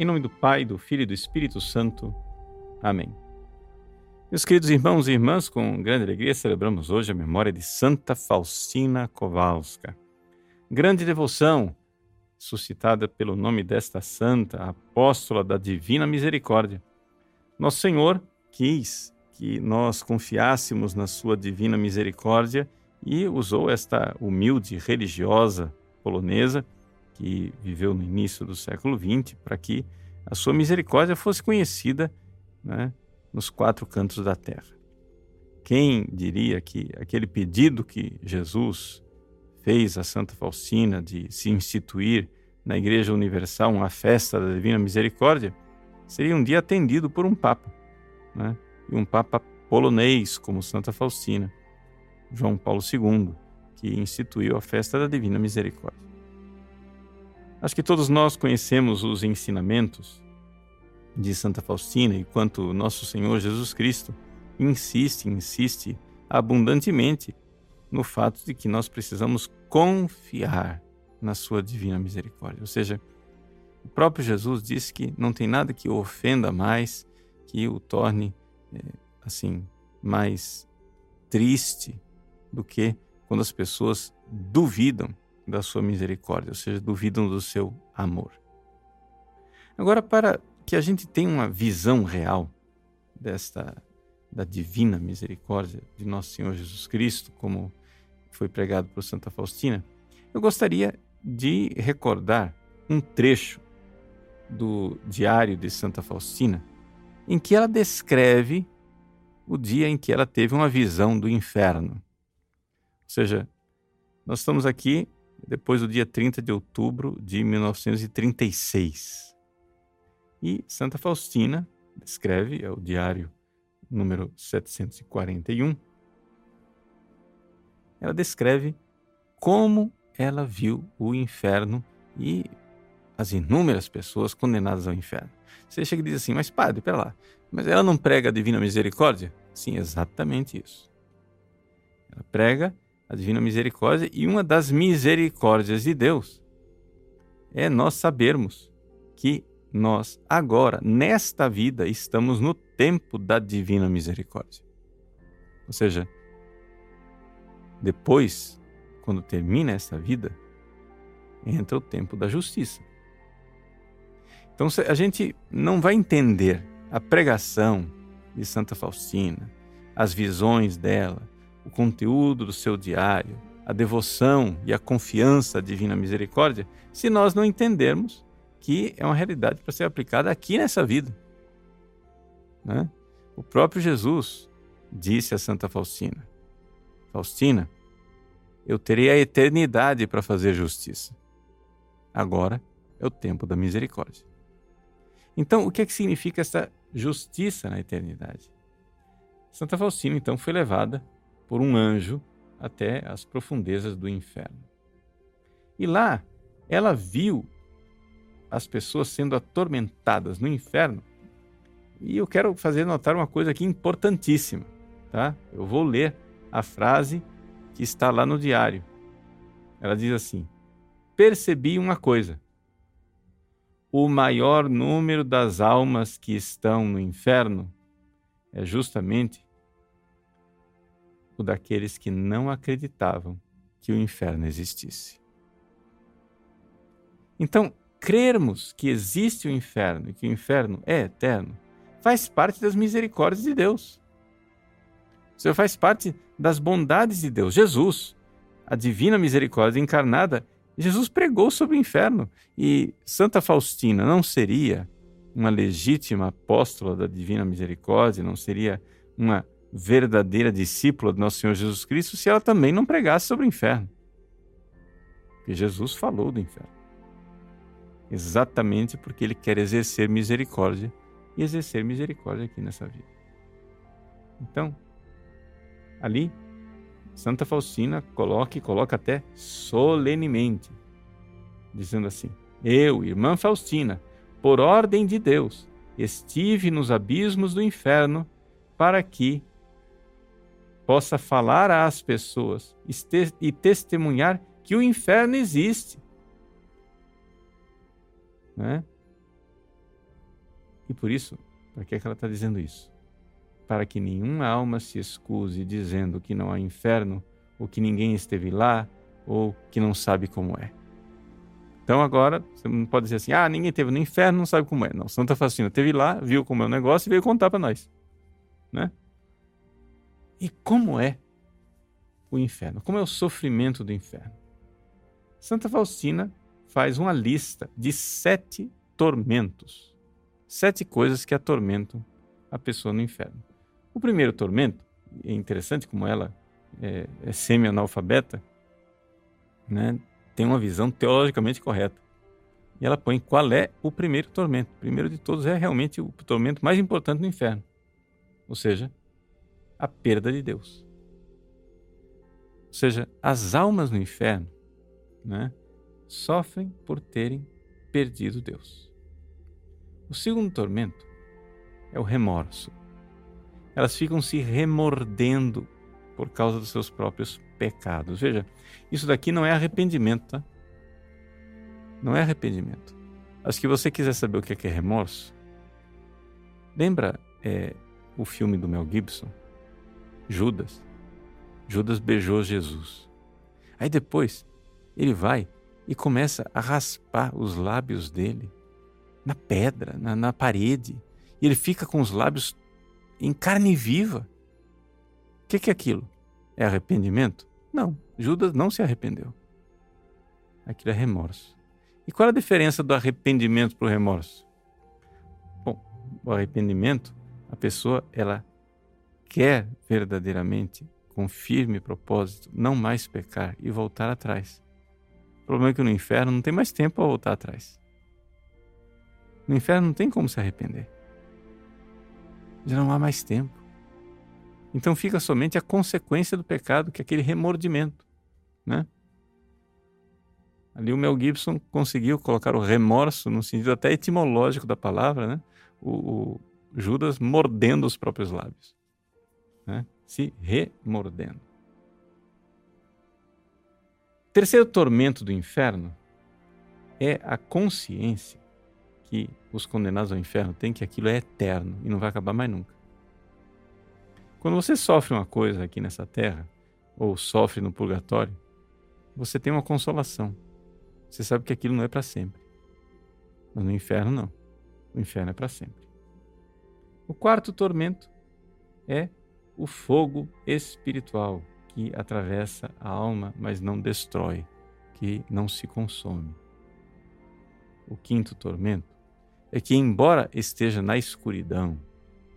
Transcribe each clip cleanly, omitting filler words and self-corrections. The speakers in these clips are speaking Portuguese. Em nome do Pai, do Filho e do Espírito Santo. Amém. Meus queridos irmãos e irmãs, com grande alegria celebramos hoje a memória de Santa Faustina Kowalska. Grande devoção suscitada pelo nome desta santa, apóstola da Divina Misericórdia. Nosso Senhor quis que nós confiássemos na sua Divina Misericórdia e usou esta humilde religiosa polonesa que viveu no início do século XX para que a sua misericórdia fosse conhecida, né, nos quatro cantos da terra. Quem diria que aquele pedido que Jesus fez a Santa Faustina de se instituir na Igreja Universal uma festa da Divina Misericórdia seria um dia atendido por um Papa, né? E um Papa polonês como Santa Faustina, João Paulo II, que instituiu a festa da Divina Misericórdia. Acho que todos nós conhecemos os ensinamentos de Santa Faustina e quanto nosso Senhor Jesus Cristo insiste abundantemente no fato de que nós precisamos confiar na sua Divina Misericórdia. Ou seja, o próprio Jesus disse que não tem nada que o ofenda mais, que o torne mais triste do que quando as pessoas duvidam da sua misericórdia, ou seja, duvidam do seu amor. Agora, para que a gente tenha uma visão real da Divina Misericórdia de Nosso Senhor Jesus Cristo, como foi pregado por Santa Faustina, eu gostaria de recordar um trecho do diário de Santa Faustina, em que ela descreve o dia em que ela teve uma visão do inferno. Ou seja, nós estamos aqui depois do dia 30 de outubro de 1936. E Santa Faustina descreve, é o diário número 741, ela descreve como ela viu o inferno e as inúmeras pessoas condenadas ao inferno. Você chega e diz assim, mas padre, pera lá, mas ela não prega a Divina Misericórdia? Sim, exatamente isso. Ela prega a Divina Misericórdia e uma das misericórdias de Deus é nós sabermos que nós agora, nesta vida, estamos no tempo da Divina Misericórdia. Ou seja, depois, quando termina esta vida, entra o tempo da justiça. Então a gente não vai entender a pregação de Santa Faustina, as visões dela, o conteúdo do seu diário, a devoção e a confiança à Divina Misericórdia, se nós não entendermos que é uma realidade para ser aplicada aqui nessa vida, né? O próprio Jesus disse a Santa Faustina, Faustina, eu terei a eternidade para fazer justiça. Agora é o tempo da misericórdia. Então, o que é que significa essa justiça na eternidade? Santa Faustina, então, foi levada por um anjo até as profundezas do inferno. E lá, ela viu as pessoas sendo atormentadas no inferno. E eu quero fazer notar uma coisa aqui importantíssima, tá? Eu vou ler a frase que está lá no diário. Ela diz assim, percebi uma coisa, o maior número das almas que estão no inferno é justamente o daqueles que não acreditavam que o inferno existisse. Então, crermos que existe o inferno e que o inferno é eterno faz parte das misericórdias de Deus. Isso faz parte das bondades de Deus. Jesus, a Divina Misericórdia encarnada, Jesus pregou sobre o inferno. E Santa Faustina não seria uma legítima apóstola da Divina Misericórdia, não seria uma verdadeira discípula de Nosso Senhor Jesus Cristo se ela também não pregasse sobre o inferno. Porque Jesus falou do inferno. Exatamente porque ele quer exercer misericórdia e exercer misericórdia aqui nessa vida. Então, ali, Santa Faustina coloca até solenemente, dizendo assim, eu, irmã Faustina, por ordem de Deus, estive nos abismos do inferno para que possa falar às pessoas e testemunhar que o inferno existe. Né? E por isso, para que é que ela está dizendo isso? Para que nenhuma alma se excuse dizendo que não há inferno, ou que ninguém esteve lá, ou que não sabe como é. Então agora, você não pode dizer assim, ninguém esteve no inferno, não sabe como é. Não, Santa Faustina esteve lá, viu como é o negócio e veio contar para nós, né? E como é o inferno? Como é o sofrimento do inferno? Santa Faustina faz uma lista de 7 tormentos. 7 coisas que atormentam a pessoa no inferno. O primeiro tormento, é interessante como ela é semi-analfabeta, né? Tem uma visão teologicamente correta. E ela põe qual é o primeiro tormento. O primeiro de todos é realmente o tormento mais importante no inferno. Ou seja, a perda de Deus. Ou seja, as almas no inferno, né, sofrem por terem perdido Deus. O segundo tormento é o remorso. Elas ficam se remordendo por causa dos seus próprios pecados. Veja, isso daqui não é arrependimento, tá? Não é arrependimento. Mas se você quiser saber o que é remorso, lembra o filme do Mel Gibson, Judas? Judas beijou Jesus. Aí depois ele vai e começa a raspar os lábios dele na pedra, na parede. E ele fica com os lábios em carne viva. O que é aquilo? É arrependimento? Não, Judas não se arrependeu. Aquilo é remorso. E qual é a diferença do arrependimento para o remorso? Bom, o arrependimento, a pessoa ela quer verdadeiramente, com firme propósito, não mais pecar e voltar atrás. O problema é que no inferno não tem mais tempo para voltar atrás. No inferno não tem como se arrepender. Já não há mais tempo. Então fica somente a consequência do pecado, que é aquele remordimento, né? Ali o Mel Gibson conseguiu colocar o remorso no sentido até etimológico da palavra, né? O Judas mordendo os próprios lábios, né? Se remordendo. Terceiro tormento do inferno é a consciência que os condenados ao inferno têm que aquilo é eterno e não vai acabar mais nunca. Quando você sofre uma coisa aqui nessa terra, ou sofre no purgatório, você tem uma consolação. Você sabe que aquilo não é para sempre. Mas no inferno não. O inferno é para sempre. O quarto tormento é o fogo espiritual, que atravessa a alma, mas não destrói, que não se consome. O quinto tormento é que, embora esteja na escuridão,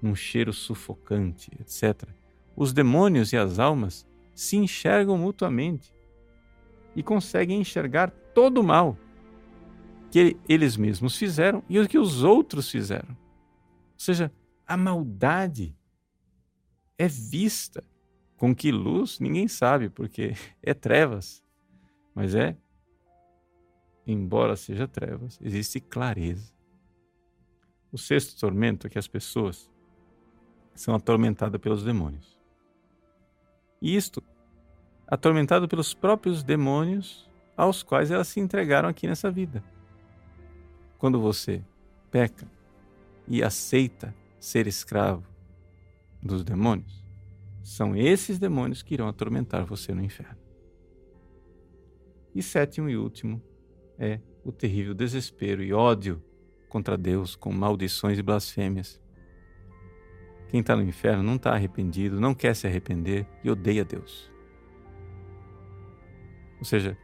num cheiro sufocante, etc., os demônios e as almas se enxergam mutuamente e conseguem enxergar todo o mal que eles mesmos fizeram e o que os outros fizeram. Ou seja, a maldade é vista. Com que luz? Ninguém sabe, porque é trevas. Mas embora seja trevas, existe clareza. O sexto tormento é que as pessoas são atormentadas pelos demônios. E isto, atormentado pelos próprios demônios aos quais elas se entregaram aqui nessa vida. Quando você peca e aceita ser escravo dos demônios, são esses demônios que irão atormentar você no inferno. E sétimo e último é o terrível desespero e ódio contra Deus, com maldições e blasfêmias. Quem está no inferno não está arrependido, não quer se arrepender e odeia Deus. Ou seja,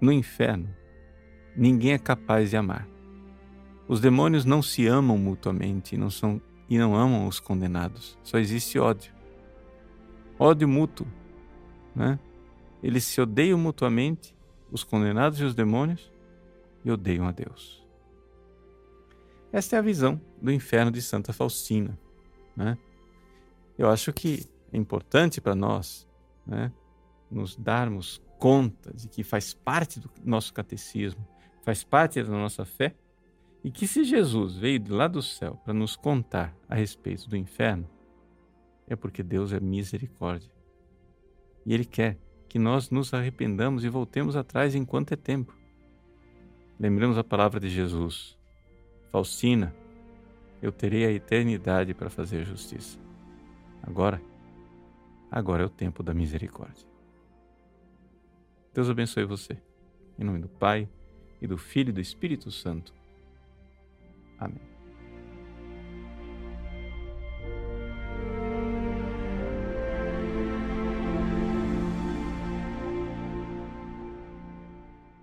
no inferno, ninguém é capaz de amar. Os demônios não se amam mutuamente e não amam os condenados. Só existe ódio. Ódio mútuo, né? Eles se odeiam mutuamente, os condenados e os demônios, e odeiam a Deus. Esta é a visão do inferno de Santa Faustina, né? Eu acho que é importante para nós, né, nos darmos conta de que faz parte do nosso catecismo, faz parte da nossa fé, e que se Jesus veio de lá do céu para nos contar a respeito do inferno, é porque Deus é misericórdia. E Ele quer que nós nos arrependamos e voltemos atrás enquanto é tempo. Lembremos a palavra de Jesus. Faustina, eu terei a eternidade para fazer justiça. Agora é o tempo da misericórdia. Deus abençoe você. Em nome do Pai, e do Filho e do Espírito Santo. Amém.